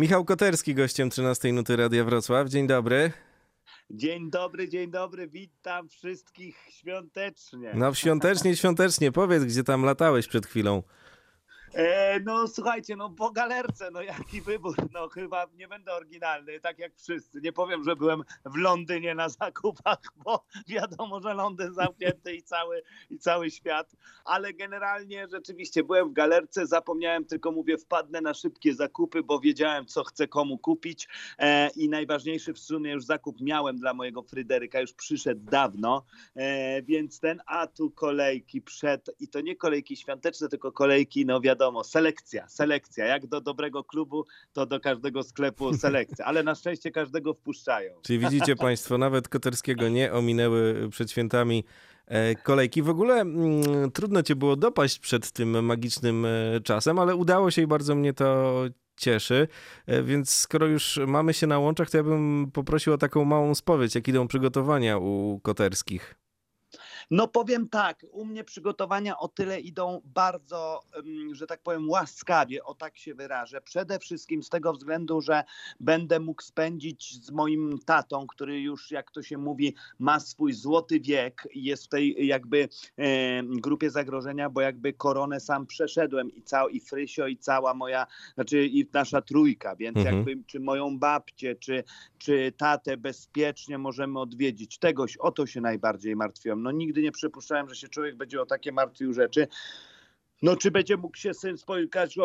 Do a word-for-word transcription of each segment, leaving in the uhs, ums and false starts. Michał Koterski, gościem trzynastej Nuty Radia Wrocław. Dzień dobry. Dzień dobry, dzień dobry. Witam wszystkich świątecznie. No świątecznie, świątecznie. Powiedz, gdzie tam latałeś przed chwilą. E, no słuchajcie, no po galerce, no jaki wybór, no chyba nie będę oryginalny, tak jak wszyscy. Nie powiem, że byłem w Londynie na zakupach, bo wiadomo, że Londyn zamknięty i cały, i cały świat. Ale generalnie rzeczywiście byłem w galerce, zapomniałem tylko, mówię, wpadnę na szybkie zakupy, bo wiedziałem, co chcę komu kupić. E, I najważniejszy w sumie już zakup miałem dla mojego Fryderyka, już przyszedł dawno, e, więc ten, a tu kolejki przed, i to nie kolejki świąteczne, tylko kolejki, no wiadomo, Wiadomo, selekcja, selekcja. Jak do dobrego klubu, to do każdego sklepu selekcja. Ale na szczęście każdego wpuszczają. Czyli widzicie państwo, nawet Koterskiego nie ominęły przed świętami kolejki. W ogóle mm, trudno cię było dopaść przed tym magicznym czasem, ale udało się i bardzo mnie to cieszy. Więc skoro już mamy się na łączach, to ja bym poprosił o taką małą spowiedź, jak idą przygotowania u Koterskich. No powiem tak, u mnie przygotowania o tyle idą bardzo, że tak powiem, łaskawie, o tak się wyrażę. Przede wszystkim z tego względu, że będę mógł spędzić z moim tatą, który już, jak to się mówi, ma swój złoty wiek i jest w tej jakby e, grupie zagrożenia, bo jakby koronę sam przeszedłem i cał, i Frysio, i cała moja, znaczy i nasza trójka, więc mhm. jakby czy moją babcię, czy, czy tatę bezpiecznie możemy odwiedzić. Tegoś, o to się najbardziej martwiłem. No nigdy nie przypuszczałem, że się człowiek będzie o takie martwił rzeczy. No czy będzie mógł się syn spotkać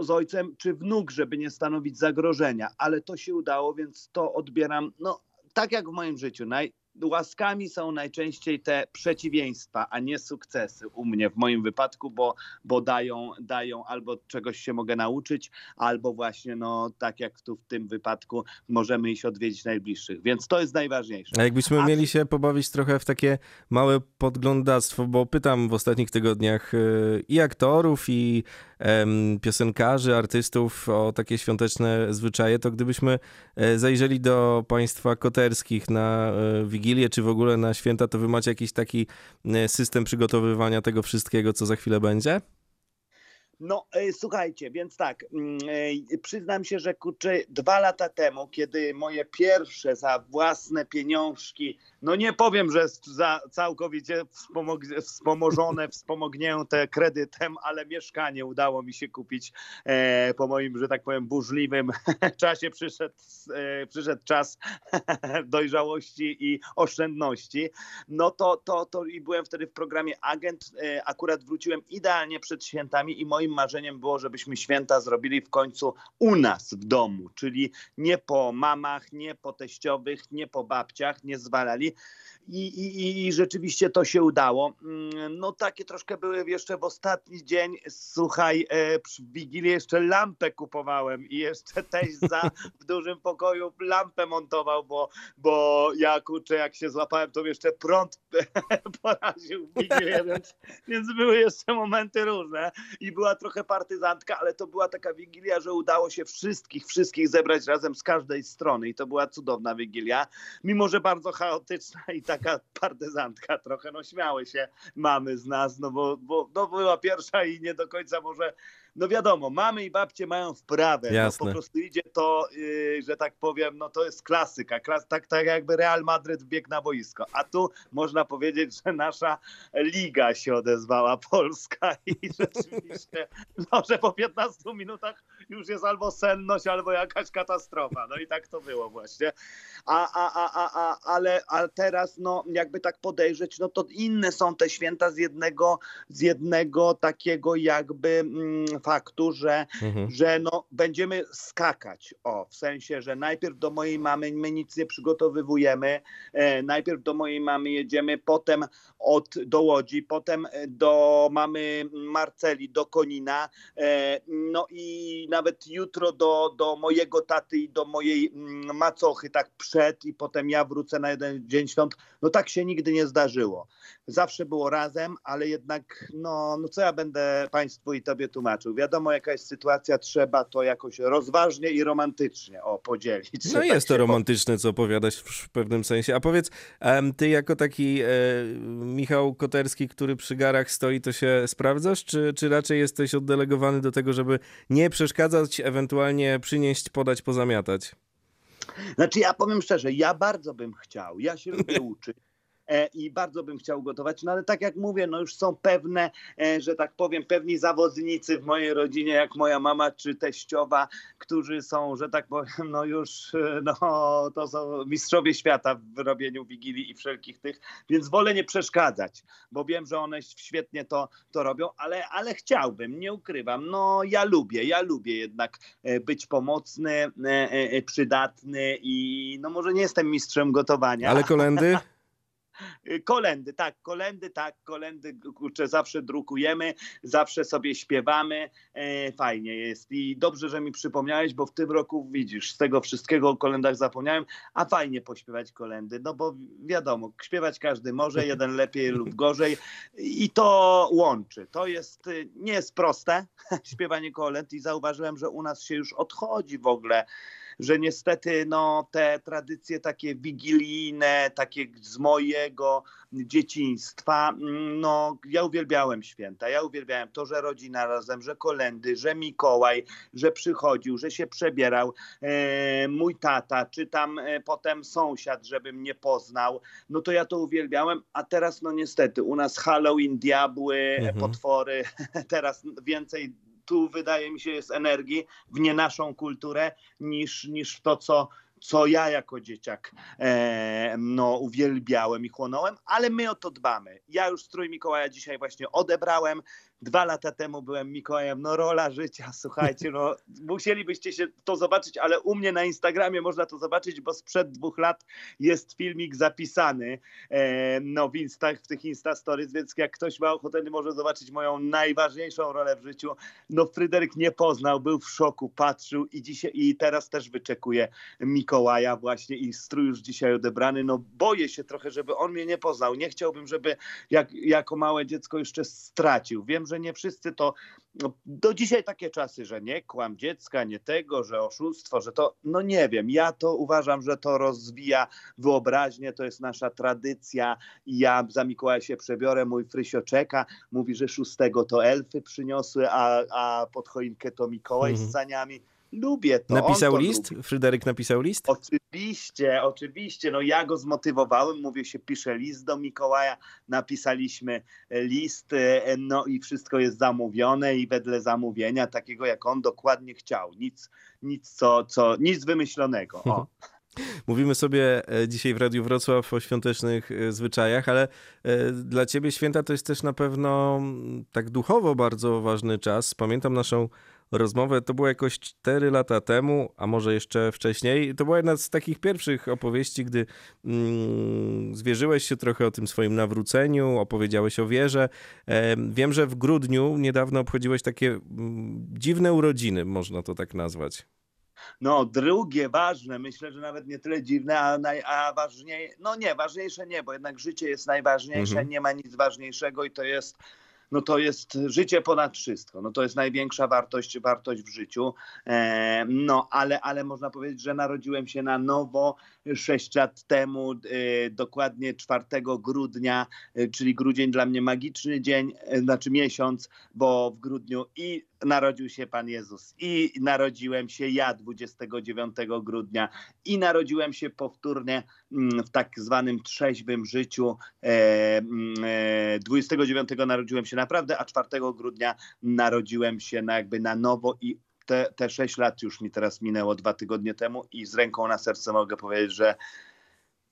z ojcem, czy wnuk, żeby nie stanowić zagrożenia. Ale to się udało, więc to odbieram, no tak jak w moim życiu. Naj... Łaskami są najczęściej te przeciwieństwa, a nie sukcesy u mnie, w moim wypadku, bo, bo dają, dają albo czegoś się mogę nauczyć, albo właśnie, no tak jak tu w tym wypadku, możemy iść odwiedzić najbliższych, więc to jest najważniejsze. A jakbyśmy a... mieli się pobawić trochę w takie małe podglądactwo, bo pytam w ostatnich tygodniach i aktorów, i em, piosenkarzy, artystów o takie świąteczne zwyczaje, to gdybyśmy zajrzeli do państwa Koterskich na Wigilię, Wigilię, czy w ogóle na święta, to wy macie jakiś taki system przygotowywania tego wszystkiego, co za chwilę będzie? No e, słuchajcie, więc tak, e, przyznam się, że kurczę, dwa lata temu, kiedy moje pierwsze za własne pieniążki, no nie powiem, że za całkowicie wspomog- wspomożone, wspomognięte kredytem, ale mieszkanie udało mi się kupić e, po moim, że tak powiem, burzliwym czasie przyszedł, e, przyszedł czas dojrzałości i oszczędności. No to, to, to i byłem wtedy w programie Agent, e, akurat wróciłem idealnie przed świętami i moim marzeniem było, żebyśmy święta zrobili w końcu u nas w domu, czyli nie po mamach, nie po teściowych, nie po babciach, nie zwalali. I, i, I rzeczywiście to się udało. No takie troszkę były jeszcze w ostatni dzień. Słuchaj, e, przy Wigilię jeszcze lampę kupowałem i jeszcze teść za w dużym pokoju lampę montował, bo, bo ja kurczę, jak się złapałem, to jeszcze prąd poraził w Wigilię, więc, więc były jeszcze momenty różne i była trochę partyzantka, ale to była taka Wigilia, że udało się wszystkich, wszystkich zebrać razem z każdej strony i to była cudowna Wigilia, mimo że bardzo chaotyczna i taka partyzantka trochę, no śmiały się mamy z nas, no bo, bo no była pierwsza i nie do końca może, no wiadomo, mamy i babcie mają wprawę, no po prostu idzie to, yy, że tak powiem, no to jest klasyka, Klas- tak, tak jakby Real Madryt wbiegł na boisko, a tu można powiedzieć, że nasza liga się odezwała, Polska i rzeczywiście, no że po piętnastu minutach już jest albo senność, albo jakaś katastrofa, no i tak to było właśnie, a, a, a, a, a ale a teraz, no jakby tak podejrzeć, no to inne są te święta z jednego, z jednego takiego jakby mm, faktu, że, mhm. że no, będziemy skakać. O, w sensie, że najpierw do mojej mamy, my nic nie przygotowywujemy, e, najpierw do mojej mamy jedziemy, potem od, do Łodzi, potem do mamy Marceli, do Konina, e, no i nawet jutro do, do mojego taty i do mojej m, macochy, tak przed i potem ja wrócę na jeden dzień świąt. No tak się nigdy nie zdarzyło. Zawsze było razem, ale jednak, no, no co ja będę państwu i tobie tłumaczył, czasu. Wiadomo, jaka jest sytuacja, trzeba to jakoś rozważnie i romantycznie o, podzielić. No jest to romantyczne, co opowiadasz w pewnym sensie. A powiedz, ty jako taki e, Michał Koterski, który przy garach stoi, to się sprawdzasz? Czy, czy raczej jesteś oddelegowany do tego, żeby nie przeszkadzać, ewentualnie przynieść, podać, pozamiatać? Znaczy ja powiem szczerze, ja bardzo bym chciał, ja się lubię uczyć. I bardzo bym chciał gotować, no ale tak jak mówię, no już są pewne, że tak powiem, pewni zawodnicy w mojej rodzinie, jak moja mama czy teściowa, którzy są, że tak powiem, no już no, to są mistrzowie świata w robieniu wigilii i wszelkich tych, więc wolę nie przeszkadzać, bo wiem, że one świetnie to, to robią, ale, ale chciałbym, nie ukrywam, no ja lubię, ja lubię jednak być pomocny, przydatny i no może nie jestem mistrzem gotowania. Ale kolędy? Kolendy, tak, kolendy, tak, kolendy, kurczę, zawsze drukujemy, zawsze sobie śpiewamy, e, fajnie jest i dobrze, że mi przypomniałeś, bo w tym roku widzisz, z tego wszystkiego o kolendach zapomniałem, a fajnie pośpiewać kolendy, no bo wiadomo, śpiewać każdy może, jeden lepiej lub gorzej i to łączy, to jest, nie jest proste śpiewanie kolęd i zauważyłem, że u nas się już odchodzi w ogóle, że niestety no, te tradycje takie wigilijne, takie z mojego dzieciństwa, no ja uwielbiałem święta, ja uwielbiałem to, że rodzina razem, że kolędy, że Mikołaj, że przychodził, że się przebierał, e, mój tata, czy tam e, potem sąsiad, żeby mnie poznał, no to ja to uwielbiałem, a teraz no niestety u nas Halloween, diabły, mhm. potwory, teraz więcej tu wydaje mi się jest energii w nie naszą kulturę niż, niż to, co, co ja jako dzieciak e, no, uwielbiałem i chłonąłem, ale my o to dbamy. Ja już strój Mikołaja dzisiaj właśnie odebrałem. Dwa lata temu byłem Mikołajem, no rola życia, słuchajcie, no musielibyście się to zobaczyć, ale u mnie na Instagramie można to zobaczyć, bo sprzed dwóch lat jest filmik zapisany e, no w Insta, w tych Insta Stories, więc jak ktoś ma ochotę, może zobaczyć moją najważniejszą rolę w życiu. No Fryderyk nie poznał, był w szoku, patrzył i dzisiaj i teraz też wyczekuje Mikołaja właśnie i strój już dzisiaj odebrany, no boję się trochę, żeby on mnie nie poznał, nie chciałbym, żeby jak, jako małe dziecko jeszcze stracił, wiem, że że nie wszyscy to, no, do dzisiaj takie czasy, że nie kłam dziecka, nie tego, że oszustwo, że to, no nie wiem, ja to uważam, że to rozwija wyobraźnię, to jest nasza tradycja i ja za Mikołaja się przebiorę, mój Frysio czeka, mówi, że szóstego to elfy przyniosły, a, a pod choinkę to Mikołaj mhm. z saniami. Lubię to. Napisał to list? Lubi. Fryderyk napisał list? Oczywiście, oczywiście. No ja go zmotywowałem. Mówię się, pisze list do Mikołaja. Napisaliśmy list, no i wszystko jest zamówione i wedle zamówienia takiego, jak on dokładnie chciał. Nic, nic, co, co, nic wymyślonego. O. Mówimy sobie dzisiaj w Radiu Wrocław o świątecznych zwyczajach, ale dla ciebie święta to jest też na pewno tak duchowo bardzo ważny czas. Pamiętam naszą rozmowę, to było jakoś cztery lata temu, a może jeszcze wcześniej. To była jedna z takich pierwszych opowieści, gdy mm, zwierzyłeś się trochę o tym swoim nawróceniu, opowiedziałeś o wierze. E, wiem, że w grudniu niedawno obchodziłeś takie mm, dziwne urodziny, można to tak nazwać. No drugie ważne, myślę, że nawet nie tyle dziwne, a, naj, a ważniej, no nie, ważniejsze nie, bo jednak życie jest najważniejsze, mhm. nie ma nic ważniejszego i to jest no to jest życie ponad wszystko, no to jest największa wartość, wartość w życiu, e, no ale, ale można powiedzieć, że narodziłem się na nowo sześć lat temu, e, dokładnie czwartego grudnia, e, czyli grudzień dla mnie magiczny dzień, e, znaczy miesiąc, bo w grudniu i narodził się Pan Jezus i narodziłem się ja dwudziestego dziewiątego grudnia i narodziłem się powtórnie w tak zwanym trzeźwym życiu. dwudziestego dziewiątego narodziłem się naprawdę, a czwartego grudnia narodziłem się na jakby na nowo i te, te sześć lat już mi teraz minęło dwa tygodnie temu i z ręką na serce mogę powiedzieć, że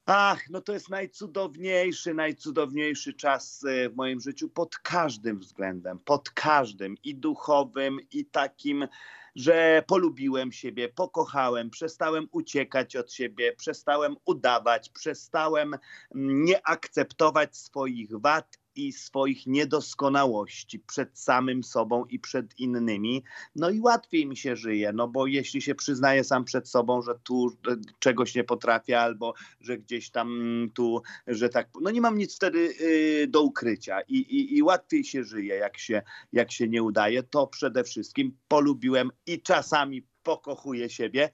ach, no to jest najcudowniejszy, najcudowniejszy czas w moim życiu pod każdym względem, pod każdym i duchowym i takim, że polubiłem siebie, pokochałem, przestałem uciekać od siebie, przestałem udawać, przestałem nie akceptować swoich wad i swoich niedoskonałości przed samym sobą i przed innymi. No i łatwiej mi się żyje, no bo jeśli się przyznaję sam przed sobą, że tu czegoś nie potrafię albo że gdzieś tam tu, że tak, no nie mam nic wtedy y, do ukrycia I, i, i łatwiej się żyje, jak się, jak się nie udaje. To przede wszystkim polubiłem i czasami pokochuję siebie.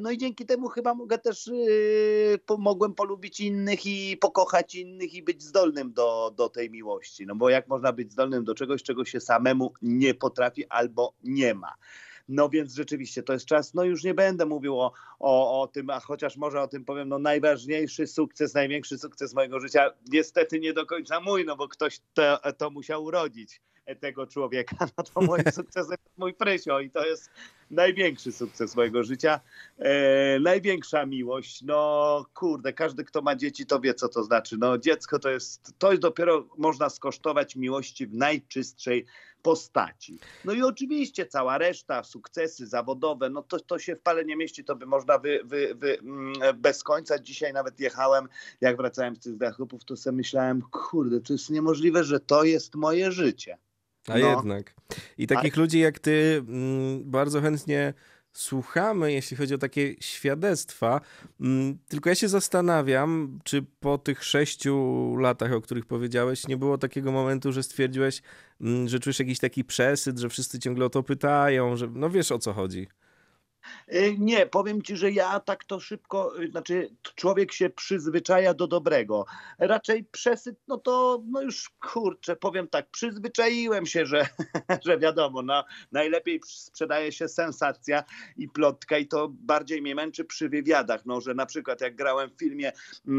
No i dzięki temu chyba mogę też, yy, mogłem polubić innych i pokochać innych i być zdolnym do, do tej miłości. No bo jak można być zdolnym do czegoś, czego się samemu nie potrafi albo nie ma. No więc rzeczywiście to jest czas, no już nie będę mówił o, o, o tym, a chociaż może o tym powiem, no najważniejszy sukces, największy sukces mojego życia, niestety nie do końca mój, no bo ktoś to, to musiał urodzić, tego człowieka, no to moim sukcesem jest mój Prysio i to jest największy sukces mojego życia, e, największa miłość, no kurde, każdy kto ma dzieci to wie co to znaczy, no dziecko to jest, to jest dopiero można skosztować miłości w najczystszej postaci. No i oczywiście cała reszta, sukcesy zawodowe, no to, to się w pale nie mieści, to by można wy, wy, wy, bez końca. Dzisiaj nawet jechałem, jak wracałem z tych zakupów, to sobie myślałem, kurde, to jest niemożliwe, że to jest moje życie. A no. jednak. I takich A... ludzi jak ty m, bardzo chętnie słuchamy, jeśli chodzi o takie świadectwa. M, tylko ja się zastanawiam, czy po tych sześciu latach, o których powiedziałeś, nie było takiego momentu, że stwierdziłeś, m, że czujesz jakiś taki przesyt, że wszyscy ciągle o to pytają, że no wiesz o co chodzi. Nie, powiem ci, że ja tak to szybko, znaczy człowiek się przyzwyczaja do dobrego. Raczej przesyt, no to no już kurczę, powiem tak, przyzwyczaiłem się, że, że wiadomo, no, najlepiej sprzedaje się sensacja i plotka i to bardziej mnie męczy przy wywiadach, no, że na przykład jak grałem w filmie e,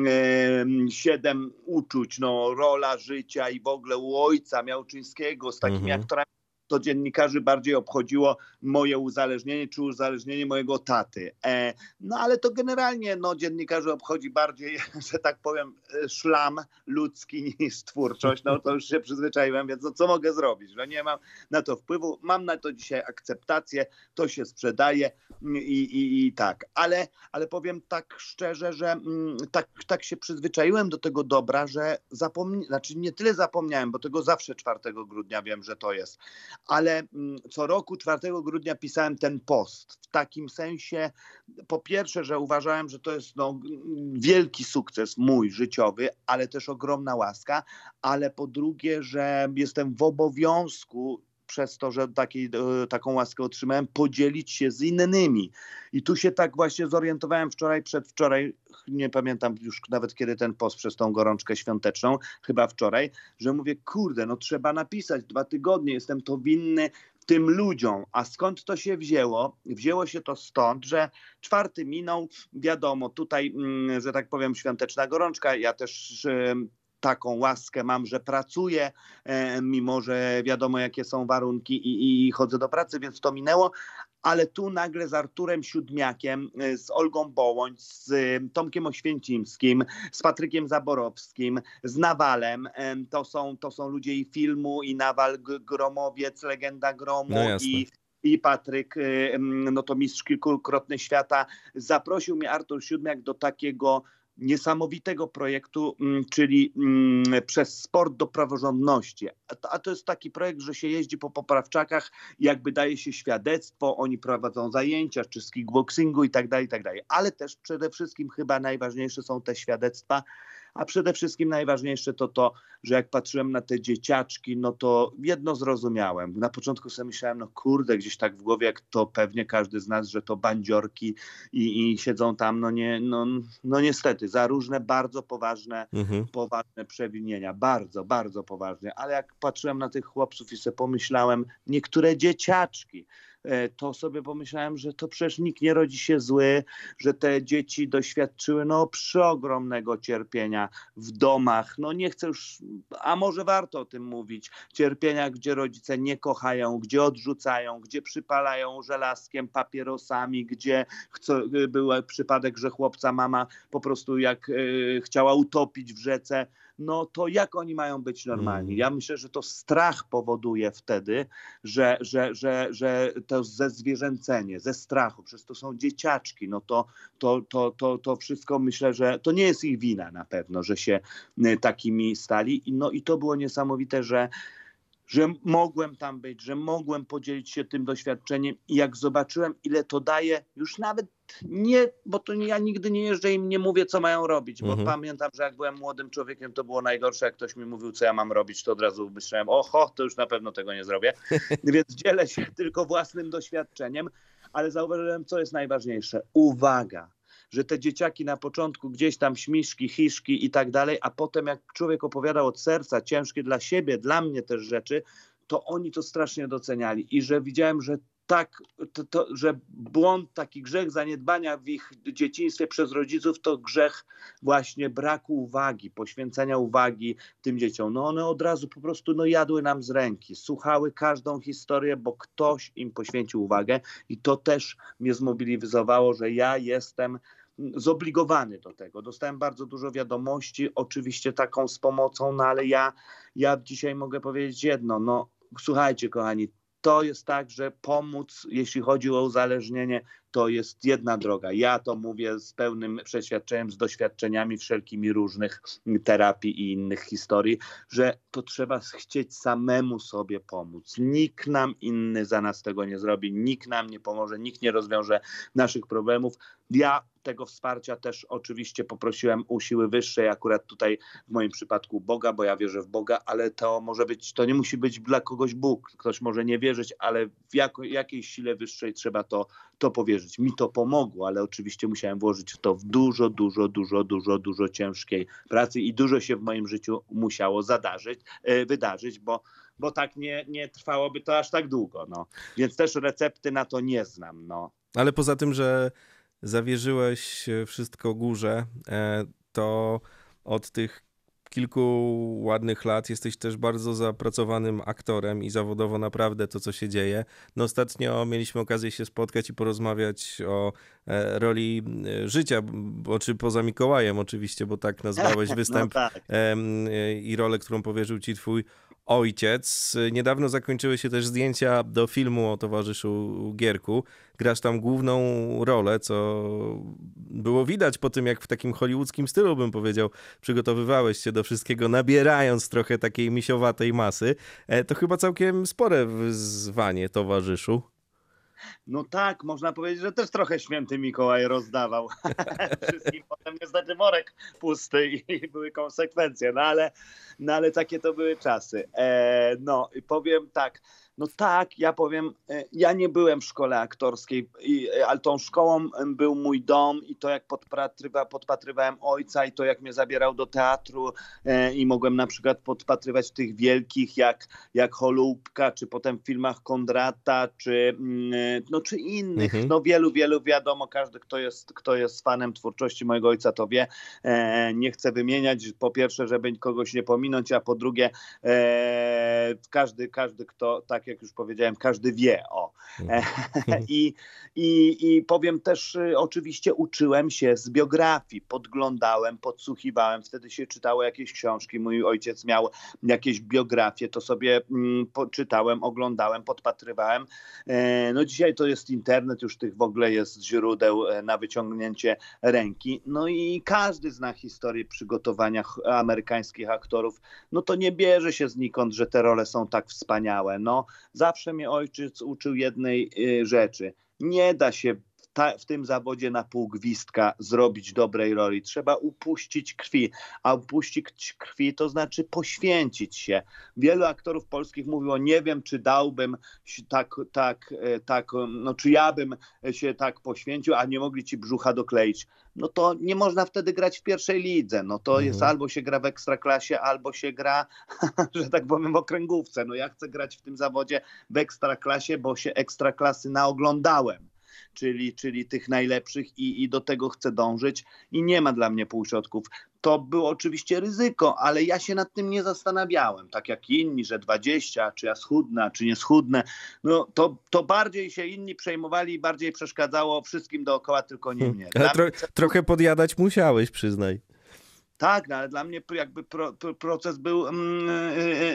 Siedem Uczuć, no rola życia i w ogóle u Ojca Miauczyńskiego z takimi mhm. aktorami, to dziennikarzy bardziej obchodziło moje uzależnienie czy uzależnienie mojego taty. E, no ale to generalnie no, dziennikarzy obchodzi bardziej, że tak powiem, szlam ludzki niż twórczość. No to już się przyzwyczaiłem, więc no, co mogę zrobić? No, nie mam na to wpływu. Mam na to dzisiaj akceptację, to się sprzedaje i, i, i tak. Ale, ale powiem tak szczerze, że m, tak, tak się przyzwyczaiłem do tego dobra, że zapomniałem, znaczy nie tyle zapomniałem, bo tego zawsze czwartego grudnia wiem, że to jest. Ale co roku czwartego grudnia pisałem ten post. W takim sensie po pierwsze, że uważałem, że to jest no, wielki sukces mój życiowy, ale też ogromna łaska, ale po drugie, że jestem w obowiązku przez to, że taki, taką łaskę otrzymałem, podzielić się z innymi. I tu się tak właśnie zorientowałem wczoraj, przedwczoraj, nie pamiętam już nawet kiedy ten post przez tą gorączkę świąteczną, chyba wczoraj, że mówię, kurde, no trzeba napisać, dwa tygodnie, jestem to winny tym ludziom. A skąd to się wzięło? Wzięło się to stąd, że czwarty minął, wiadomo, tutaj, że tak powiem, świąteczna gorączka, ja też... taką łaskę mam, że pracuję, e, mimo że wiadomo jakie są warunki i, i chodzę do pracy, więc to minęło. Ale tu nagle z Arturem Siódmiakiem, z Olgą Bołądź, z Tomkiem Oświęcimskim, z Patrykiem Zaborowskim, z Nawalem. To są, to są ludzie i filmu, i Nawal, Gromowiec, Legenda Gromu, no i... I Patryk, no to mistrz kilkukrotny świata. Zaprosił mnie Artur Siódmiak do takiego niesamowitego projektu, czyli przez sport do praworządności. A to jest taki projekt, że się jeździ po poprawczakach, jakby daje się świadectwo, oni prowadzą zajęcia, czy z kickboxingu i tak dalej, i tak dalej. Ale też przede wszystkim chyba najważniejsze są te świadectwa, a przede wszystkim najważniejsze to to, że jak patrzyłem na te dzieciaczki, no to jedno zrozumiałem. Na początku sobie myślałem, no kurde, gdzieś tak w głowie, jak to pewnie każdy z nas, że to bandziorki i, i siedzą tam, no, nie, no, no niestety, za różne bardzo poważne, mhm. poważne przewinienia. Bardzo, bardzo poważne. Ale jak patrzyłem na tych chłopców i sobie pomyślałem, niektóre dzieciaczki, to sobie pomyślałem, że to przecież nikt nie rodzi się zły, że te dzieci doświadczyły no przeogromnego cierpienia w domach. No nie chcę już, a może warto o tym mówić, cierpienia, gdzie rodzice nie kochają, gdzie odrzucają, gdzie przypalają żelazkiem, papierosami, gdzie chcą, był przypadek, że chłopca mama po prostu jak y, chciała utopić w rzece, no to jak oni mają być normalni? Ja myślę, że to strach powoduje wtedy, że, że, że, że to zezwierzęcenie, ze strachu, przez to są dzieciaczki, no to, to, to, to, to wszystko myślę, że to nie jest ich wina na pewno, że się takimi stali. No i to było niesamowite, że że mogłem tam być, że mogłem podzielić się tym doświadczeniem i jak zobaczyłem, ile to daje, już nawet nie, bo to ja nigdy nie jeżdżę i im nie mówię, co mają robić, bo mhm. pamiętam, że jak byłem młodym człowiekiem, to było najgorsze, jak ktoś mi mówił, co ja mam robić, to od razu myślałem, oho, to już na pewno tego nie zrobię, więc dzielę się tylko własnym doświadczeniem, ale zauważyłem, co jest najważniejsze, uwaga. Że te dzieciaki na początku gdzieś tam śmiszki, hiszki i tak dalej, a potem jak człowiek opowiadał od serca ciężkie dla siebie, dla mnie też rzeczy, to oni to strasznie doceniali i że widziałem, że tak, to, to, że błąd, taki grzech zaniedbania w ich dzieciństwie przez rodziców to grzech właśnie braku uwagi, poświęcenia uwagi tym dzieciom. No one od razu po prostu no, jadły nam z ręki, słuchały każdą historię, bo ktoś im poświęcił uwagę i to też mnie zmobilizowało, że ja jestem zobligowany do tego. Dostałem bardzo dużo wiadomości, oczywiście taką z pomocą, no ale ja, ja dzisiaj mogę powiedzieć jedno, no słuchajcie kochani, to jest tak, że pomóc, jeśli chodzi o uzależnienie, to jest jedna droga. Ja to mówię z pełnym przeświadczeniem, z doświadczeniami wszelkimi różnych terapii i innych historii, że to trzeba chcieć samemu sobie pomóc. Nikt nam inny za nas tego nie zrobi, nikt nam nie pomoże, nikt nie rozwiąże naszych problemów. Ja tego wsparcia też oczywiście poprosiłem u siły wyższej, akurat tutaj w moim przypadku Boga, bo ja wierzę w Boga, ale to może być, to nie musi być dla kogoś Bóg. Ktoś może nie wierzyć, ale w jako, jakiejś sile wyższej trzeba to, to powierzyć. Mi to pomogło, ale oczywiście musiałem włożyć w to w dużo, dużo, dużo, dużo, dużo ciężkiej pracy i dużo się w moim życiu musiało zadarzyć, wydarzyć, bo bo tak nie, nie trwałoby to aż tak długo. No. Więc też recepty na to nie znam. No. Ale poza tym, że zawierzyłeś wszystko górze, to od tych kilku ładnych lat jesteś też bardzo zapracowanym aktorem i zawodowo naprawdę to, co się dzieje. No ostatnio mieliśmy okazję się spotkać i porozmawiać o roli życia, czy poza Mikołajem oczywiście, bo tak nazwałeś występ no tak. i rolę, którą powierzył ci twój ojciec. Niedawno zakończyły się też zdjęcia do filmu o towarzyszu Gierku. Grasz tam główną rolę, co było widać po tym, jak w takim hollywoodzkim stylu, bym powiedział, przygotowywałeś się do wszystkiego, nabierając trochę takiej misiowatej masy. To chyba całkiem spore wyzwanie, towarzyszu. No tak, można powiedzieć, że też trochę święty Mikołaj rozdawał wszystkim, potem niestety worek pusty i były konsekwencje, no ale, no ale takie to były czasy. E, no i powiem tak, no tak, ja powiem, ja nie byłem w szkole aktorskiej, ale tą szkołą był mój dom i to jak podpatrywa, podpatrywałem ojca i to jak mnie zabierał do teatru i mogłem na przykład podpatrywać tych wielkich jak, jak Holubka, czy potem w filmach Kondrata, czy, no, czy innych, mhm. no wielu, wielu wiadomo, każdy kto jest, kto jest fanem twórczości mojego ojca to wie, nie chcę wymieniać, po pierwsze, żeby kogoś nie pominąć, a po drugie każdy, każdy kto tak jak już powiedziałem, każdy wie o. I, i, i powiem też, oczywiście uczyłem się z biografii, podglądałem, podsłuchiwałem, wtedy się czytało jakieś książki, mój ojciec miał jakieś biografie, to sobie mm, czytałem, oglądałem, podpatrywałem. E, no dzisiaj to jest internet, już tych w ogóle jest źródeł na wyciągnięcie ręki. No i każdy zna historię przygotowania amerykańskich aktorów. No to nie bierze się znikąd, że te role są tak wspaniałe. No, zawsze mnie ojciec uczył jednej y, rzeczy. Nie da się ta, w tym zawodzie na pół gwizdka zrobić dobrej roli. Trzeba upuścić krwi, a upuścić krwi to znaczy poświęcić się. Wielu aktorów polskich mówiło, nie wiem, czy dałbym tak, tak, tak, no czy ja bym się tak poświęcił, a nie mogli ci brzucha dokleić. No to nie można wtedy grać w pierwszej lidze. No to mhm. jest albo się gra w ekstraklasie, albo się gra, że tak powiem, w okręgówce. No ja chcę grać w tym zawodzie w ekstraklasie, bo się ekstraklasy naoglądałem. Czyli, czyli tych najlepszych i, i do tego chcę dążyć i nie ma dla mnie półśrodków. To było oczywiście ryzyko, ale ja się nad tym nie zastanawiałem, tak jak inni, że dwadzieścia, czy ja schudnę, czy nie schudnę. No, to, to bardziej się inni przejmowali i bardziej przeszkadzało wszystkim dookoła, tylko nie mnie. Tro, trochę podjadać musiałeś, przyznaj. Tak, ale dla mnie jakby pro, proces był,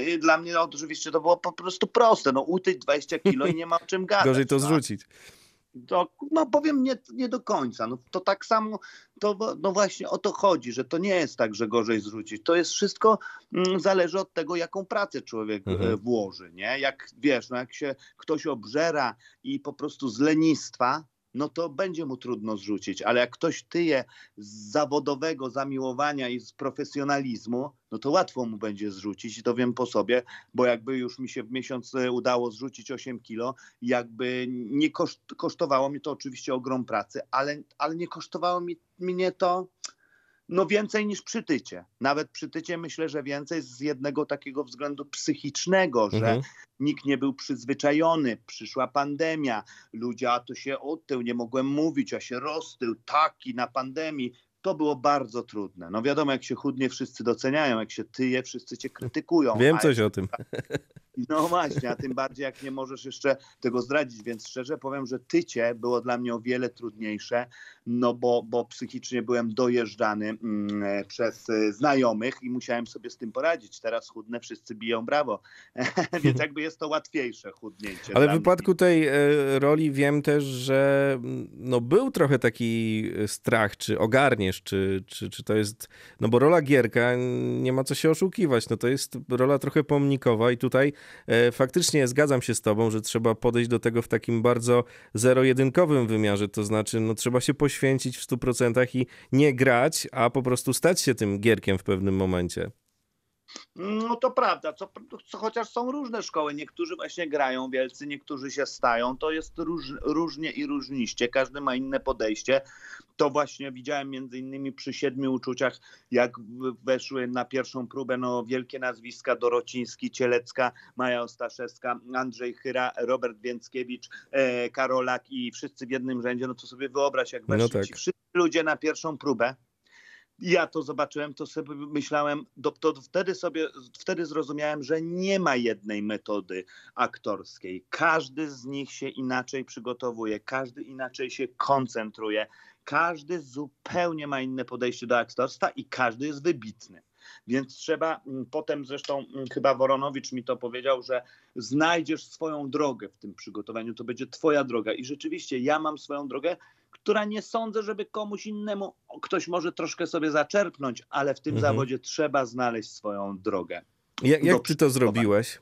yy, dla mnie no, oczywiście to było po prostu proste. No utyć dwadzieścia kilo i nie ma o czym gadać. Gorzej to zrzucić. To, no powiem nie, nie do końca. No, to tak samo, to, no właśnie o to chodzi, że to nie jest tak, że gorzej zrzucić. To jest wszystko, mm, zależy od tego, jaką pracę człowiek mhm. włoży. Nie? Jak wiesz, no, jak się ktoś obżera i po prostu z lenistwa, no to będzie mu trudno zrzucić, ale jak ktoś tyje z zawodowego zamiłowania i z profesjonalizmu, no to łatwo mu będzie zrzucić i to wiem po sobie, bo jakby już mi się w miesiąc udało zrzucić osiem kilo, jakby nie koszt, kosztowało mi to oczywiście ogrom pracy, ale, ale nie kosztowało mi, mnie to no więcej niż przytycie. Nawet przytycie myślę, że więcej z jednego takiego względu psychicznego, że mhm. nikt nie był przyzwyczajony, przyszła pandemia, ludzie, a to się odtył, nie mogłem mówić, a się roztył, taki na pandemii. To było bardzo trudne. No wiadomo, jak się chudnie, wszyscy doceniają, jak się tyje, wszyscy cię krytykują. Wiem coś o tym. No właśnie, a tym bardziej jak nie możesz jeszcze tego zdradzić, więc szczerze powiem, że tycie było dla mnie o wiele trudniejsze, no bo, bo psychicznie byłem dojeżdżany mm, przez znajomych i musiałem sobie z tym poradzić. Teraz chudne wszyscy biją brawo, więc jakby jest to łatwiejsze chudnięcie. Ale w wypadku tej y, roli wiem też, że no, był trochę taki strach, czy ogarniesz, czy, czy, czy to jest, no bo rola Gierka, nie ma co się oszukiwać, no to jest rola trochę pomnikowa i tutaj faktycznie zgadzam się z tobą, że trzeba podejść do tego w takim bardzo zero-jedynkowym wymiarze, to znaczy no, trzeba się poświęcić w stu procentach i nie grać, a po prostu stać się tym Gierkiem w pewnym momencie. No to prawda, co, co, chociaż są różne szkoły, niektórzy właśnie grają wielcy, niektórzy się stają, to jest róż, różnie i różniście, każdy ma inne podejście. To właśnie widziałem między innymi przy Siedmiu Uczuciach, jak weszły na pierwszą próbę no, wielkie nazwiska: Dorociński, Cielecka, Maja Ostaszewska, Andrzej Chyra, Robert Więckiewicz, e, Karolak i wszyscy w jednym rzędzie, no to sobie wyobraź, jak weszli no tak. ci wszyscy ludzie na pierwszą próbę. Ja to zobaczyłem, to sobie myślałem, do, to wtedy sobie, wtedy zrozumiałem, że nie ma jednej metody aktorskiej. Każdy z nich się inaczej przygotowuje, każdy inaczej się koncentruje, każdy zupełnie ma inne podejście do aktorstwa i każdy jest wybitny. Więc trzeba, potem zresztą chyba Woronowicz mi to powiedział, że znajdziesz swoją drogę w tym przygotowaniu, to będzie twoja droga. I rzeczywiście ja mam swoją drogę, która nie sądzę, żeby komuś innemu, ktoś może troszkę sobie zaczerpnąć, ale w tym mhm. zawodzie trzeba znaleźć swoją drogę. Ja, jak ty to zrobiłeś?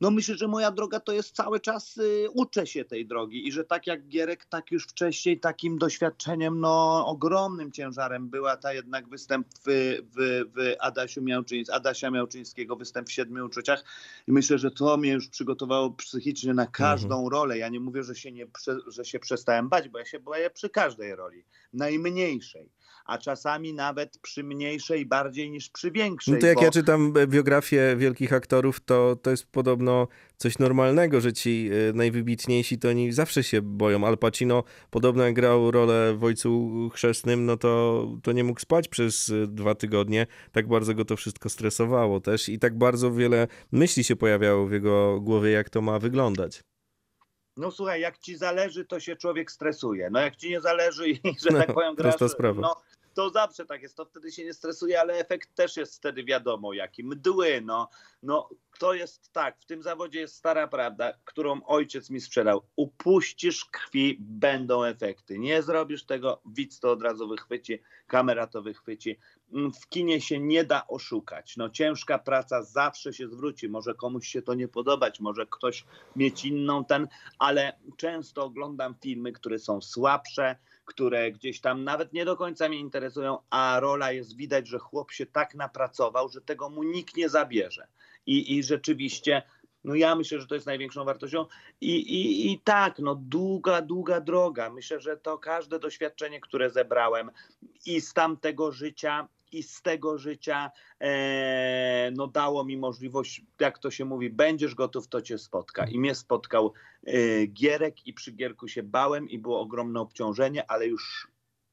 No myślę, że moja droga to jest cały czas, y, uczę się tej drogi i że tak jak Gierek, tak już wcześniej takim doświadczeniem, no ogromnym ciężarem była ta jednak występ w, w, w Adasiu Miauczyńs- Adasia Miauczyńskiego, występ w Siedmiu Uczuciach i myślę, że to mnie już przygotowało psychicznie na każdą mhm. rolę. Ja nie mówię, że się, nie, że się przestałem bać, bo ja się boję przy każdej roli, najmniejszej. A czasami nawet przy mniejszej bardziej niż przy większej. No to jak bo... ja czytam biografię wielkich aktorów, to, to jest podobno coś normalnego, że ci najwybitniejsi to oni zawsze się boją. Al Pacino podobno jak grał rolę w Ojcu Chrzestnym, no to, to nie mógł spać przez dwa tygodnie. Tak bardzo go to wszystko stresowało też i tak bardzo wiele myśli się pojawiało w jego głowie, jak to ma wyglądać. No słuchaj, jak ci zależy, to się człowiek stresuje. No jak ci nie zależy i że no, tak powiem grasz, no to zawsze tak jest, to wtedy się nie stresuje, ale efekt też jest wtedy wiadomo jaki. Mdły, no, no to jest tak, w tym zawodzie jest stara prawda, którą ojciec mi sprzedał. Upuścisz krwi, będą efekty. Nie zrobisz tego, widz to od razu wychwyci, kamera to wychwyci. W kinie się nie da oszukać. No ciężka praca zawsze się zwróci. Może komuś się to nie podobać, może ktoś mieć inną ten, ale często oglądam filmy, które są słabsze, które gdzieś tam nawet nie do końca mnie interesują, a rola jest widać, że chłop się tak napracował, że tego mu nikt nie zabierze. I, i rzeczywiście, no ja myślę, że to jest największą wartością. I, i, i tak, no długa, długa droga. Myślę, że to każde doświadczenie, które zebrałem i z tamtego życia, i z tego życia e, no dało mi możliwość, jak to się mówi, będziesz gotów, to cię spotka. I mnie spotkał e, Gierek i przy Gierku się bałem i było ogromne obciążenie, ale już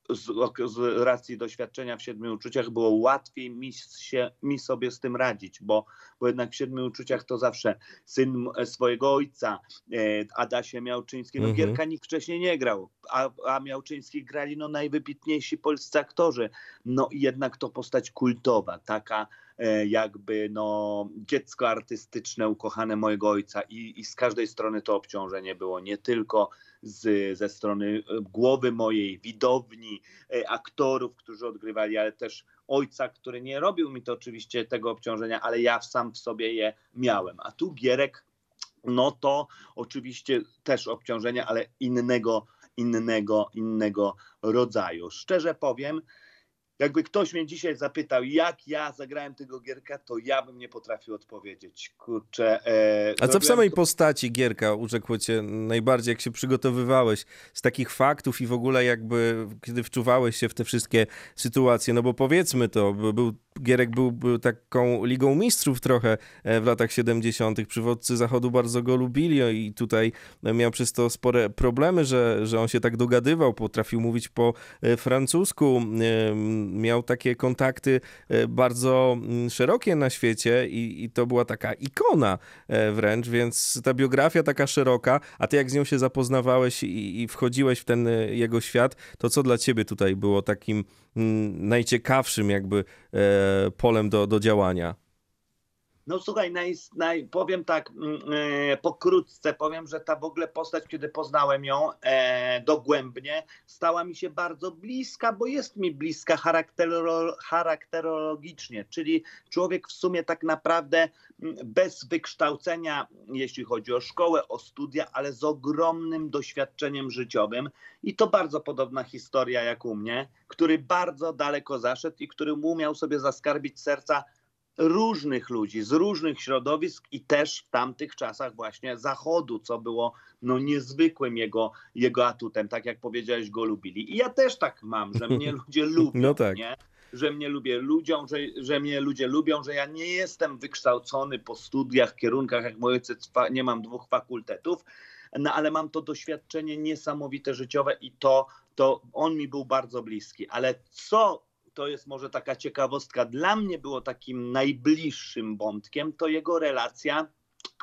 z, z racji doświadczenia w Siedmiu Uczuciach było łatwiej mi, się, mi sobie z tym radzić, bo, bo jednak w Siedmiu Uczuciach to zawsze syn swojego ojca, e, Adasia Miauczyńskiego. No, Gierka nikt wcześniej nie grał, a, a Miauczyńskich grali no, najwybitniejsi polscy aktorzy. No i jednak to postać kultowa, taka e, jakby no, dziecko artystyczne, ukochane mojego ojca. I, i z każdej strony to obciążenie było, nie tylko z, ze strony głowy mojej, widowni, aktorów, którzy odgrywali, ale też ojca, który nie robił mi to oczywiście tego obciążenia, ale ja sam w sobie je miałem. A tu Gierek, no to oczywiście też obciążenie, ale innego, innego, innego rodzaju. Szczerze powiem, jakby ktoś mnie dzisiaj zapytał, jak ja zagrałem tego Gierka, to ja bym nie potrafił odpowiedzieć. Kurczę, e, A co w samej to... postaci Gierka urzekło cię najbardziej, jak się przygotowywałeś z takich faktów i w ogóle jakby, kiedy wczuwałeś się w te wszystkie sytuacje? No bo powiedzmy to, był, Gierek był, był taką ligą mistrzów trochę w latach siedemdziesiątych. Przywódcy Zachodu bardzo go lubili i tutaj miał przez to spore problemy, że, że on się tak dogadywał, potrafił mówić po francusku, miał takie kontakty bardzo szerokie na świecie i, i to była taka ikona wręcz, więc ta biografia taka szeroka, a ty jak z nią się zapoznawałeś i, i wchodziłeś w ten jego świat, to co dla ciebie tutaj było takim m, najciekawszym jakby e, polem do, do działania? No słuchaj, naj, naj, powiem tak yy, pokrótce, powiem, że ta w ogóle postać, kiedy poznałem ją e, dogłębnie, stała mi się bardzo bliska, bo jest mi bliska charakterolo, charakterologicznie, czyli człowiek w sumie tak naprawdę bez wykształcenia, jeśli chodzi o szkołę, o studia, ale z ogromnym doświadczeniem życiowym i to bardzo podobna historia jak u mnie, który bardzo daleko zaszedł i który umiał sobie zaskarbić serca różnych ludzi, z różnych środowisk i też w tamtych czasach właśnie Zachodu, co było no, niezwykłym jego, jego atutem. Tak jak powiedziałeś, go lubili. I ja też tak mam, że mnie ludzie lubią, no tak. nie? Że mnie lubię ludziom, że, że mnie ludzie lubią, że ja nie jestem wykształcony po studiach, kierunkach, jak mój ojciec, nie mam dwóch fakultetów, no ale mam to doświadczenie niesamowite życiowe i to, to on mi był bardzo bliski. Ale co to jest może taka ciekawostka, dla mnie było takim najbliższym wątkiem, to jego relacja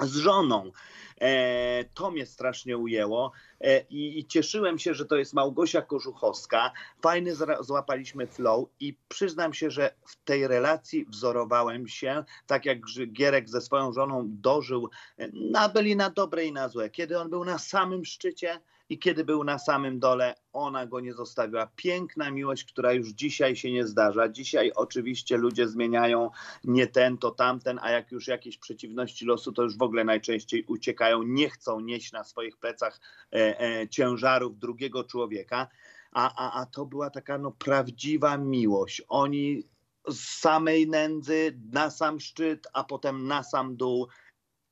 z żoną. E, to mnie strasznie ujęło e, i, i cieszyłem się, że to jest Małgosia Kożuchowska. Fajny zra- złapaliśmy flow i przyznam się, że w tej relacji wzorowałem się, tak jak Gierek ze swoją żoną dożył, na, byli na dobre i na złe. Kiedy on był na samym szczycie, i kiedy był na samym dole, ona go nie zostawiła. Piękna miłość, która już dzisiaj się nie zdarza. Dzisiaj oczywiście ludzie zmieniają nie ten, to tamten, a jak już jakieś przeciwności losu, to już w ogóle najczęściej uciekają, nie chcą nieść na swoich plecach e, e, ciężarów drugiego człowieka. A, a, a to była taka no, prawdziwa miłość. Oni z samej nędzy na sam szczyt, a potem na sam dół,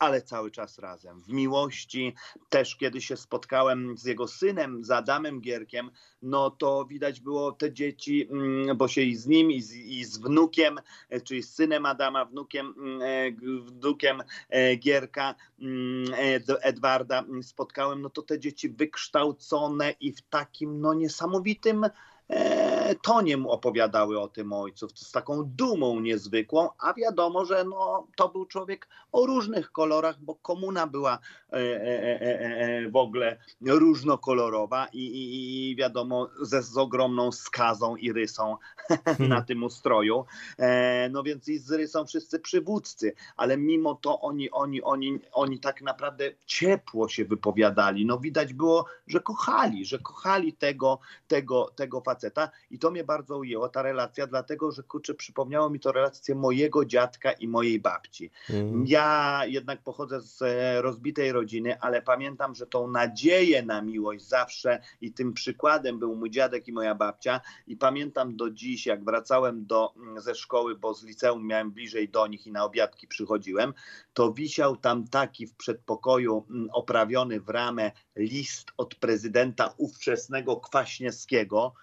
ale cały czas razem. W miłości też, kiedy się spotkałem z jego synem, z Adamem Gierkiem, no to widać było te dzieci, bo się i z nim, i z, i z wnukiem, czyli z synem Adama, wnukiem, wnukiem Gierka, Edwarda spotkałem, no to te dzieci wykształcone i w takim no niesamowitym toniem opowiadały o tym ojcu, z taką dumą niezwykłą, a wiadomo, że no, to był człowiek o różnych kolorach, bo komuna była e, e, e, w ogóle różnokolorowa i, i, i wiadomo, ze, z ogromną skazą i rysą hmm. na tym ustroju. E, no więc i z rysą wszyscy przywódcy, ale mimo to oni, oni, oni, oni tak naprawdę ciepło się wypowiadali. No widać było, że kochali, że kochali tego, tego, tego faceta. I to mnie bardzo ujęło, ta relacja, dlatego, że kurczę, przypomniało mi to relację mojego dziadka i mojej babci. Mm. Ja jednak pochodzę z rozbitej rodziny, ale pamiętam, że tą nadzieję na miłość zawsze i tym przykładem był mój dziadek i moja babcia i pamiętam do dziś, jak wracałem do, ze szkoły, bo z liceum miałem bliżej do nich i na obiadki przychodziłem, to wisiał tam taki w przedpokoju oprawiony w ramę list od prezydenta ówczesnego Kwaśniewskiego,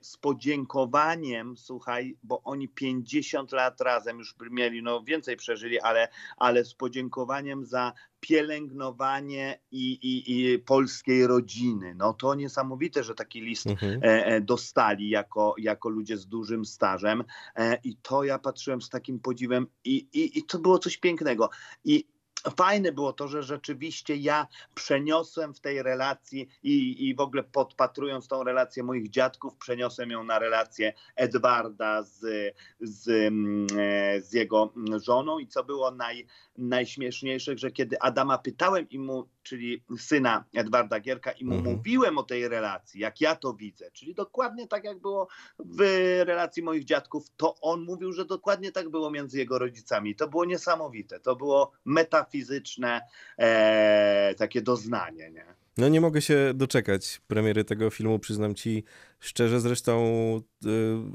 z podziękowaniem, słuchaj, bo oni pięćdziesiąt lat razem już mieli, no więcej przeżyli, ale, ale z podziękowaniem za pielęgnowanie i, i, i polskiej rodziny. No to niesamowite, że taki list mhm. e, dostali jako, jako ludzie z dużym stażem e, i to ja patrzyłem z takim podziwem i, i, i to było coś pięknego. I fajne było to, że rzeczywiście ja przeniosłem w tej relacji i, i w ogóle podpatrując tą relację moich dziadków, przeniosłem ją na relację Edwarda z, z, z jego żoną. I co było naj, najśmieszniejsze, że kiedy Adama pytałem i mu, czyli syna Edwarda Gierka, i mu mhm. mówiłem o tej relacji, jak ja to widzę, czyli dokładnie tak jak było w relacji moich dziadków, to on mówił, że dokładnie tak było między jego rodzicami. To było niesamowite, to było metafizyczne e, takie doznanie, nie? No nie mogę się doczekać premiery tego filmu, przyznam ci szczerze. Zresztą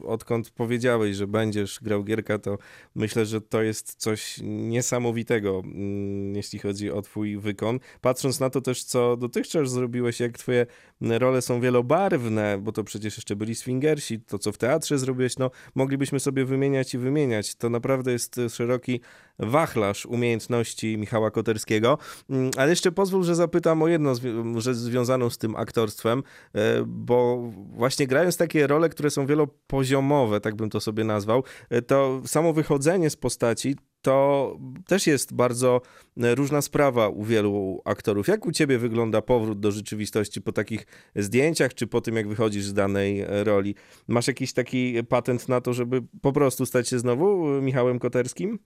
y, odkąd powiedziałeś, że będziesz grał Gierka, to myślę, że to jest coś niesamowitego, y, jeśli chodzi o twój wykon. Patrząc na to też, co dotychczas zrobiłeś, jak twoje role są wielobarwne, bo to przecież jeszcze byli swingersi, to co w teatrze zrobiłeś, no moglibyśmy sobie wymieniać i wymieniać. To naprawdę jest szeroki wachlarz umiejętności Michała Koterskiego. Y, ale jeszcze pozwól, że zapytam o jedno z rzecz związaną z tym aktorstwem, bo właśnie grając takie role, które są wielopoziomowe, tak bym to sobie nazwał, to samo wychodzenie z postaci to też jest bardzo różna sprawa u wielu aktorów. Jak u ciebie wygląda powrót do rzeczywistości po takich zdjęciach, czy po tym, jak wychodzisz z danej roli? Masz jakiś taki patent na to, żeby po prostu stać się znowu Michałem Koterskim?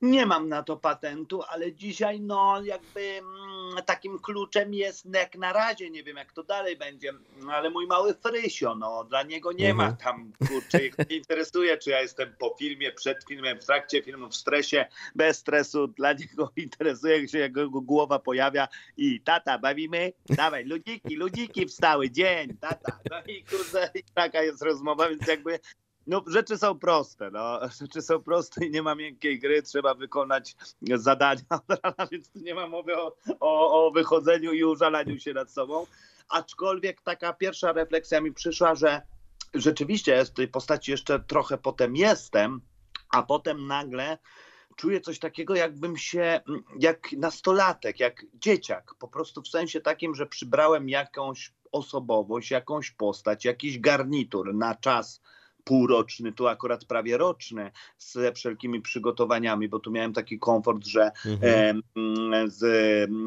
Nie mam na to patentu, ale dzisiaj no jakby mm, takim kluczem jest, jak na razie, nie wiem jak to dalej będzie, ale mój mały Frysio, no dla niego nie mhm. ma tam, kurczę, nie interesuje, czy ja jestem po filmie, przed filmem, w trakcie filmu, w stresie, bez stresu, dla niego interesuje się, jak jego głowa pojawia i tata, bawimy? Dawaj, ludziki, ludziki wstały, dzień, tata. No i kurczę, i taka jest rozmowa, więc jakby... No rzeczy są proste, no rzeczy są proste i nie ma miękkiej gry, trzeba wykonać zadania od rana, więc tu nie ma mowy o, o, o wychodzeniu i użalaniu się nad sobą. Aczkolwiek taka pierwsza refleksja mi przyszła, że rzeczywiście ja w tej postaci jeszcze trochę potem jestem, a potem nagle czuję coś takiego, jakbym się, jak nastolatek, jak dzieciak, po prostu w sensie takim, że przybrałem jakąś osobowość, jakąś postać, jakiś garnitur na czas półroczny, tu akurat prawie roczny, ze wszelkimi przygotowaniami, bo tu miałem taki komfort, że mhm. e, z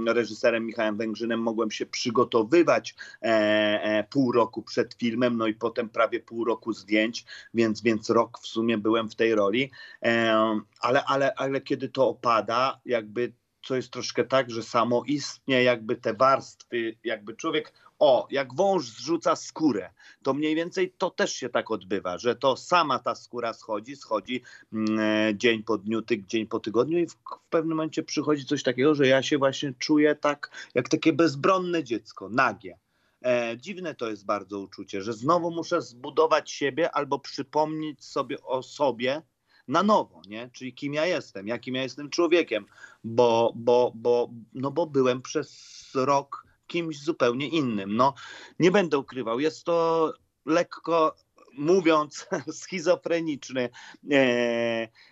reżyserem Michałem Węgrzynem mogłem się przygotowywać e, e, pół roku przed filmem, no i potem prawie pół roku zdjęć, więc, więc rok w sumie byłem w tej roli, e, ale, ale, ale kiedy to opada, jakby to jest troszkę tak, że samoistnie jakby te warstwy, jakby człowiek, o, jak wąż zrzuca skórę, to mniej więcej to też się tak odbywa, że to sama ta skóra schodzi, schodzi e, dzień po dniu, tyk, dzień po tygodniu i w, w pewnym momencie przychodzi coś takiego, że ja się właśnie czuję tak, jak takie bezbronne dziecko, nagie. E, dziwne to jest bardzo uczucie, że znowu muszę zbudować siebie albo przypomnieć sobie o sobie na nowo, nie? Czyli kim ja jestem, jakim ja jestem człowiekiem, bo, bo, bo, no bo byłem przez rok kimś zupełnie innym. No, nie będę ukrywał, jest to lekko mówiąc schizofreniczny e,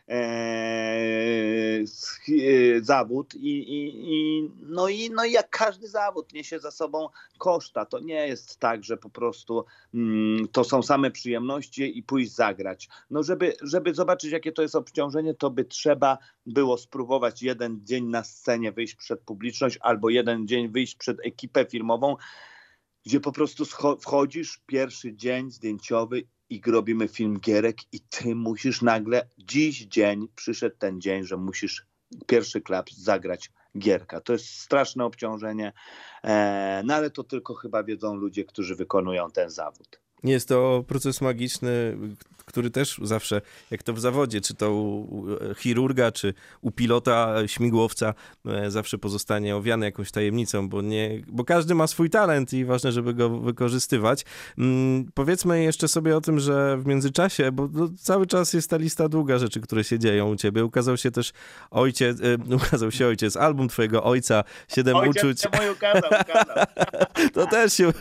e, schi, e, zawód i, i, i, no i no jak każdy zawód niesie za sobą koszta. To nie jest tak, że po prostu mm, to są same przyjemności i pójść zagrać. No żeby, żeby zobaczyć, jakie to jest obciążenie, to by trzeba było spróbować jeden dzień na scenie wyjść przed publiczność albo jeden dzień wyjść przed ekipę filmową, gdzie po prostu wchodzisz, pierwszy dzień zdjęciowy i robimy film Gierek i ty musisz nagle, dziś dzień, przyszedł ten dzień, że musisz pierwszy klap zagrać Gierka. To jest straszne obciążenie, no ale to tylko chyba wiedzą ludzie, którzy wykonują ten zawód. Jest to proces magiczny, który też zawsze, jak to w zawodzie, czy to u chirurga, czy u pilota, śmigłowca, zawsze pozostanie owiany jakąś tajemnicą, bo, nie, bo każdy ma swój talent i ważne, żeby go wykorzystywać. Mm, powiedzmy jeszcze sobie o tym, że w międzyczasie, bo no, cały czas jest ta lista długa rzeczy, które się dzieją u ciebie. Ukazał się też ojciec, y, ukazał się ojciec, album twojego ojca, Siedem Uczuć. Ojciec się mój ukazał, ukazał. To też się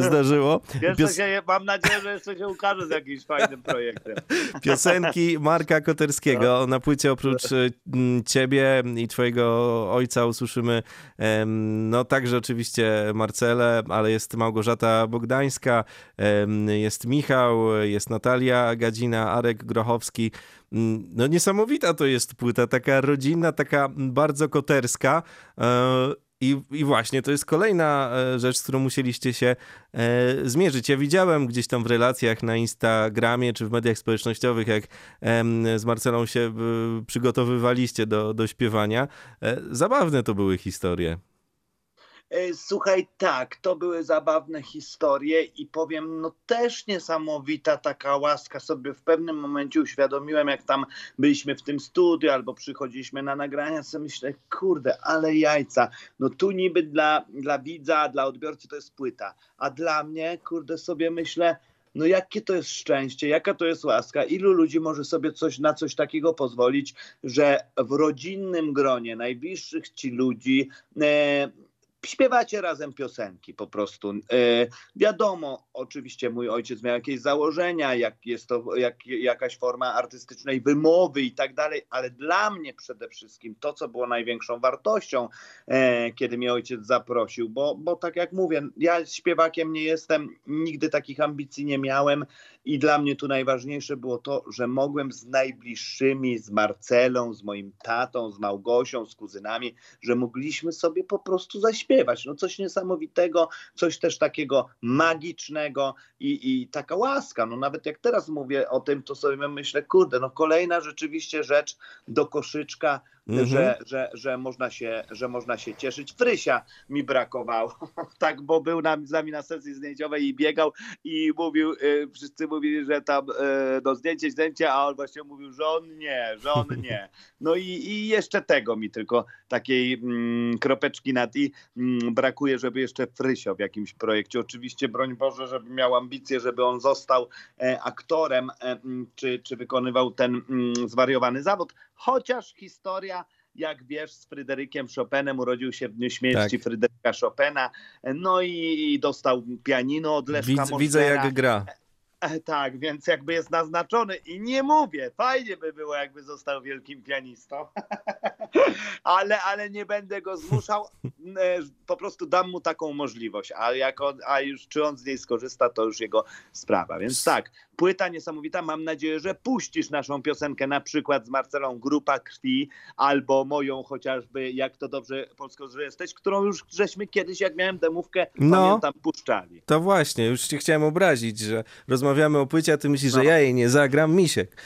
zdarzyło. Wiesz, Pios... się, mam nadzieję, że jeszcze się ukaże z jakimś fajnym projektem. Piosenki Marka Koterskiego. No. Na płycie oprócz ciebie i twojego ojca usłyszymy no także oczywiście Marcelę, ale jest Małgorzata Bogdańska, jest Michał, jest Natalia Gadzina, Arek Grochowski. No niesamowita to jest płyta, taka rodzinna, taka bardzo koterska. I, I właśnie, to jest kolejna rzecz, z którą musieliście się e, zmierzyć. Ja widziałem gdzieś tam w relacjach na Instagramie czy w mediach społecznościowych, jak e, z Marcelą się e, przygotowywaliście do, do śpiewania. E, zabawne to były historie. Słuchaj, tak, to były zabawne historie i powiem, no też niesamowita taka łaska. Sobie w pewnym momencie uświadomiłem, jak tam byliśmy w tym studiu albo przychodziliśmy na nagrania, sobie myślę, kurde, ale jajca. No tu niby dla, dla widza, dla odbiorcy to jest płyta, a dla mnie, kurde, sobie myślę, no jakie to jest szczęście, jaka to jest łaska, ilu ludzi może sobie coś na coś takiego pozwolić, że w rodzinnym gronie najbliższych ci ludzi... E, Śpiewacie razem piosenki po prostu. Yy, wiadomo, oczywiście mój ojciec miał jakieś założenia, jak jest to jak, jakaś forma artystycznej wymowy i tak dalej, ale dla mnie przede wszystkim to, co było największą wartością, yy, kiedy mnie ojciec zaprosił, bo, bo tak jak mówię, ja śpiewakiem nie jestem, nigdy takich ambicji nie miałem i dla mnie tu najważniejsze było to, że mogłem z najbliższymi, z Marcelą, z moim tatą, z Małgosią, z kuzynami, że mogliśmy sobie po prostu zaśpiewać. No coś niesamowitego, coś też takiego magicznego i, i taka łaska. No nawet jak teraz mówię o tym, to sobie myślę, kurde, no kolejna rzeczywiście rzecz do koszyczka, mm-hmm. że, że, że, można się, że można się cieszyć. Frysia mi brakowało, tak, bo był nam, z nami na sesji zdjęciowej i biegał i mówił, yy, wszyscy mówili, że tam yy, no zdjęcie, zdjęcie, a on właśnie mówił, że on nie, że on nie. No i, i jeszcze tego mi tylko takiej mm, kropeczki nad i brakuje, żeby jeszcze Frysio w jakimś projekcie. Oczywiście, broń Boże, żeby miał ambicje, żeby on został e, aktorem e, czy, czy wykonywał ten mm, zwariowany zawód. Chociaż historia, jak wiesz, z Fryderykiem Chopinem, urodził się w dniu śmierci tak. Fryderyka Chopina, no i, i dostał pianino od Leszka Widz, Mosera. Widzę, jak gra. Tak, więc jakby jest naznaczony i nie mówię, fajnie by było, jakby został wielkim pianistą, ale, ale nie będę go zmuszał, po prostu dam mu taką możliwość, a, jak on, a już czy on z niej skorzysta, to już jego sprawa, więc tak, płyta niesamowita, mam nadzieję, że puścisz naszą piosenkę na przykład z Marcelą Grupa Krwi, albo moją chociażby, jak to dobrze Polsko, że jesteś, którą już żeśmy kiedyś, jak miałem demówkę, no, pamiętam, puszczali. To właśnie, już cię chciałem obrazić, że rozmawiamy Rozmawiamy o płycie, a ty myślisz, no. że ja jej nie zagram, Misiek.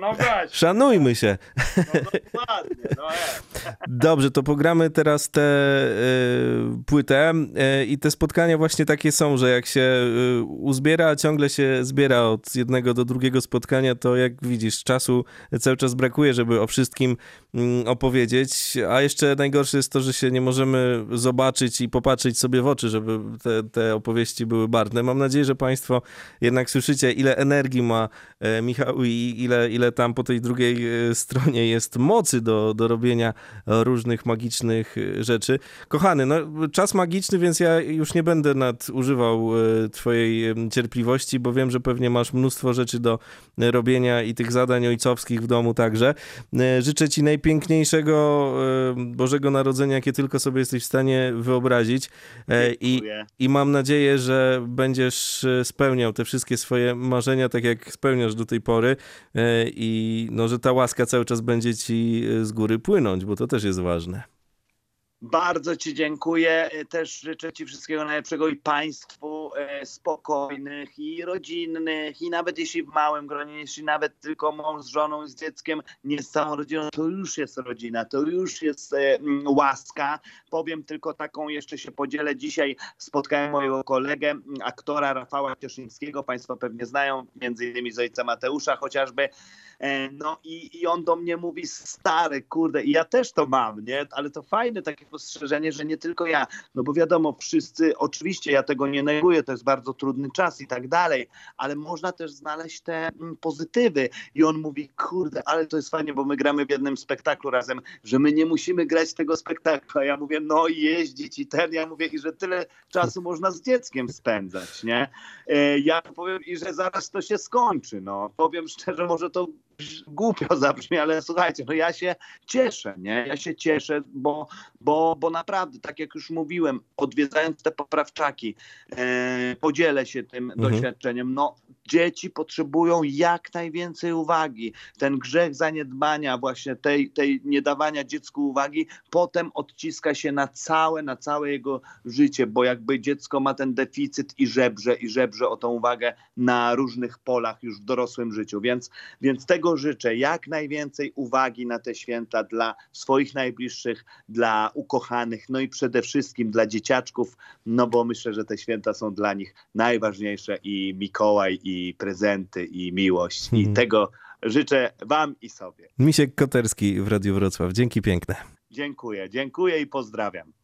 No właśnie. Szanujmy się. No dokładnie. No dobrze, to pogramy teraz tę y, płytę y, i te spotkania właśnie takie są, że jak się y, uzbiera, a ciągle się zbiera od jednego do drugiego spotkania, to jak widzisz, czasu cały czas brakuje, żeby o wszystkim y, opowiedzieć, a jeszcze najgorsze jest to, że się nie możemy zobaczyć i popatrzeć sobie w oczy, żeby te, te opowieści były barwne. Mam nadzieję, że państwo jednak słyszycie, ile energii ma y, Michał i ile, ile tam po tej drugiej stronie jest mocy do, do robienia różnych magicznych rzeczy. Kochany, no czas magiczny, więc ja już nie będę nadużywał twojej cierpliwości, bo wiem, że pewnie masz mnóstwo rzeczy do robienia i tych zadań ojcowskich w domu także. Życzę ci najpiękniejszego Bożego Narodzenia, jakie tylko sobie jesteś w stanie wyobrazić. I, i mam nadzieję, że będziesz spełniał te wszystkie swoje marzenia, tak jak spełniasz do tej pory. I no, że ta łaska cały czas będzie ci z góry płynąć, bo to też jest ważne. Bardzo ci dziękuję. Też życzę ci wszystkiego najlepszego i państwu spokojnych i rodzinnych, i nawet jeśli w małym gronie, jeśli nawet tylko mąż z żoną i z dzieckiem, nie z całą rodziną, to już jest rodzina, to już jest łaska. Powiem tylko taką, jeszcze się podzielę. Dzisiaj spotkałem mojego kolegę, aktora Rafała Cieszyńskiego, państwo pewnie znają, między innymi z Ojca Mateusza chociażby. No i, i on do mnie mówi: stary, kurde, i ja też to mam, nie? Ale to fajne takie postrzeżenie, że nie tylko ja, no bo wiadomo, wszyscy, oczywiście ja tego nie neguję, to jest bardzo trudny czas i tak dalej, ale można też znaleźć te pozytywy. I on mówi: kurde, ale to jest fajnie, bo my gramy w jednym spektaklu razem, że my nie musimy grać tego spektaklu. A ja mówię: no i jeździć i ten, ja mówię, i że tyle czasu można z dzieckiem spędzać, nie? Ja powiem, i że zaraz to się skończy, no. Powiem szczerze, może to głupio zabrzmi, ale słuchajcie, no ja się cieszę, nie? Ja się cieszę, bo, bo, bo naprawdę, tak jak już mówiłem, odwiedzając te poprawczaki, e, podzielę się tym mhm. doświadczeniem. No, dzieci potrzebują jak najwięcej uwagi. Ten grzech zaniedbania, właśnie tej, tej niedawania dziecku uwagi, potem odciska się na całe, na całe jego życie, bo jakby dziecko ma ten deficyt i żebrze, i żebrze o tą uwagę na różnych polach już w dorosłym życiu. Więc, więc tego życzę, jak najwięcej uwagi na te święta dla swoich najbliższych, dla ukochanych, no i przede wszystkim dla dzieciaczków, no bo myślę, że te święta są dla nich najważniejsze, i Mikołaj, i prezenty, i miłość. I hmm. tego życzę wam i sobie. Misiek Koterski w Radiu Wrocław. Dzięki piękne. Dziękuję, dziękuję i pozdrawiam.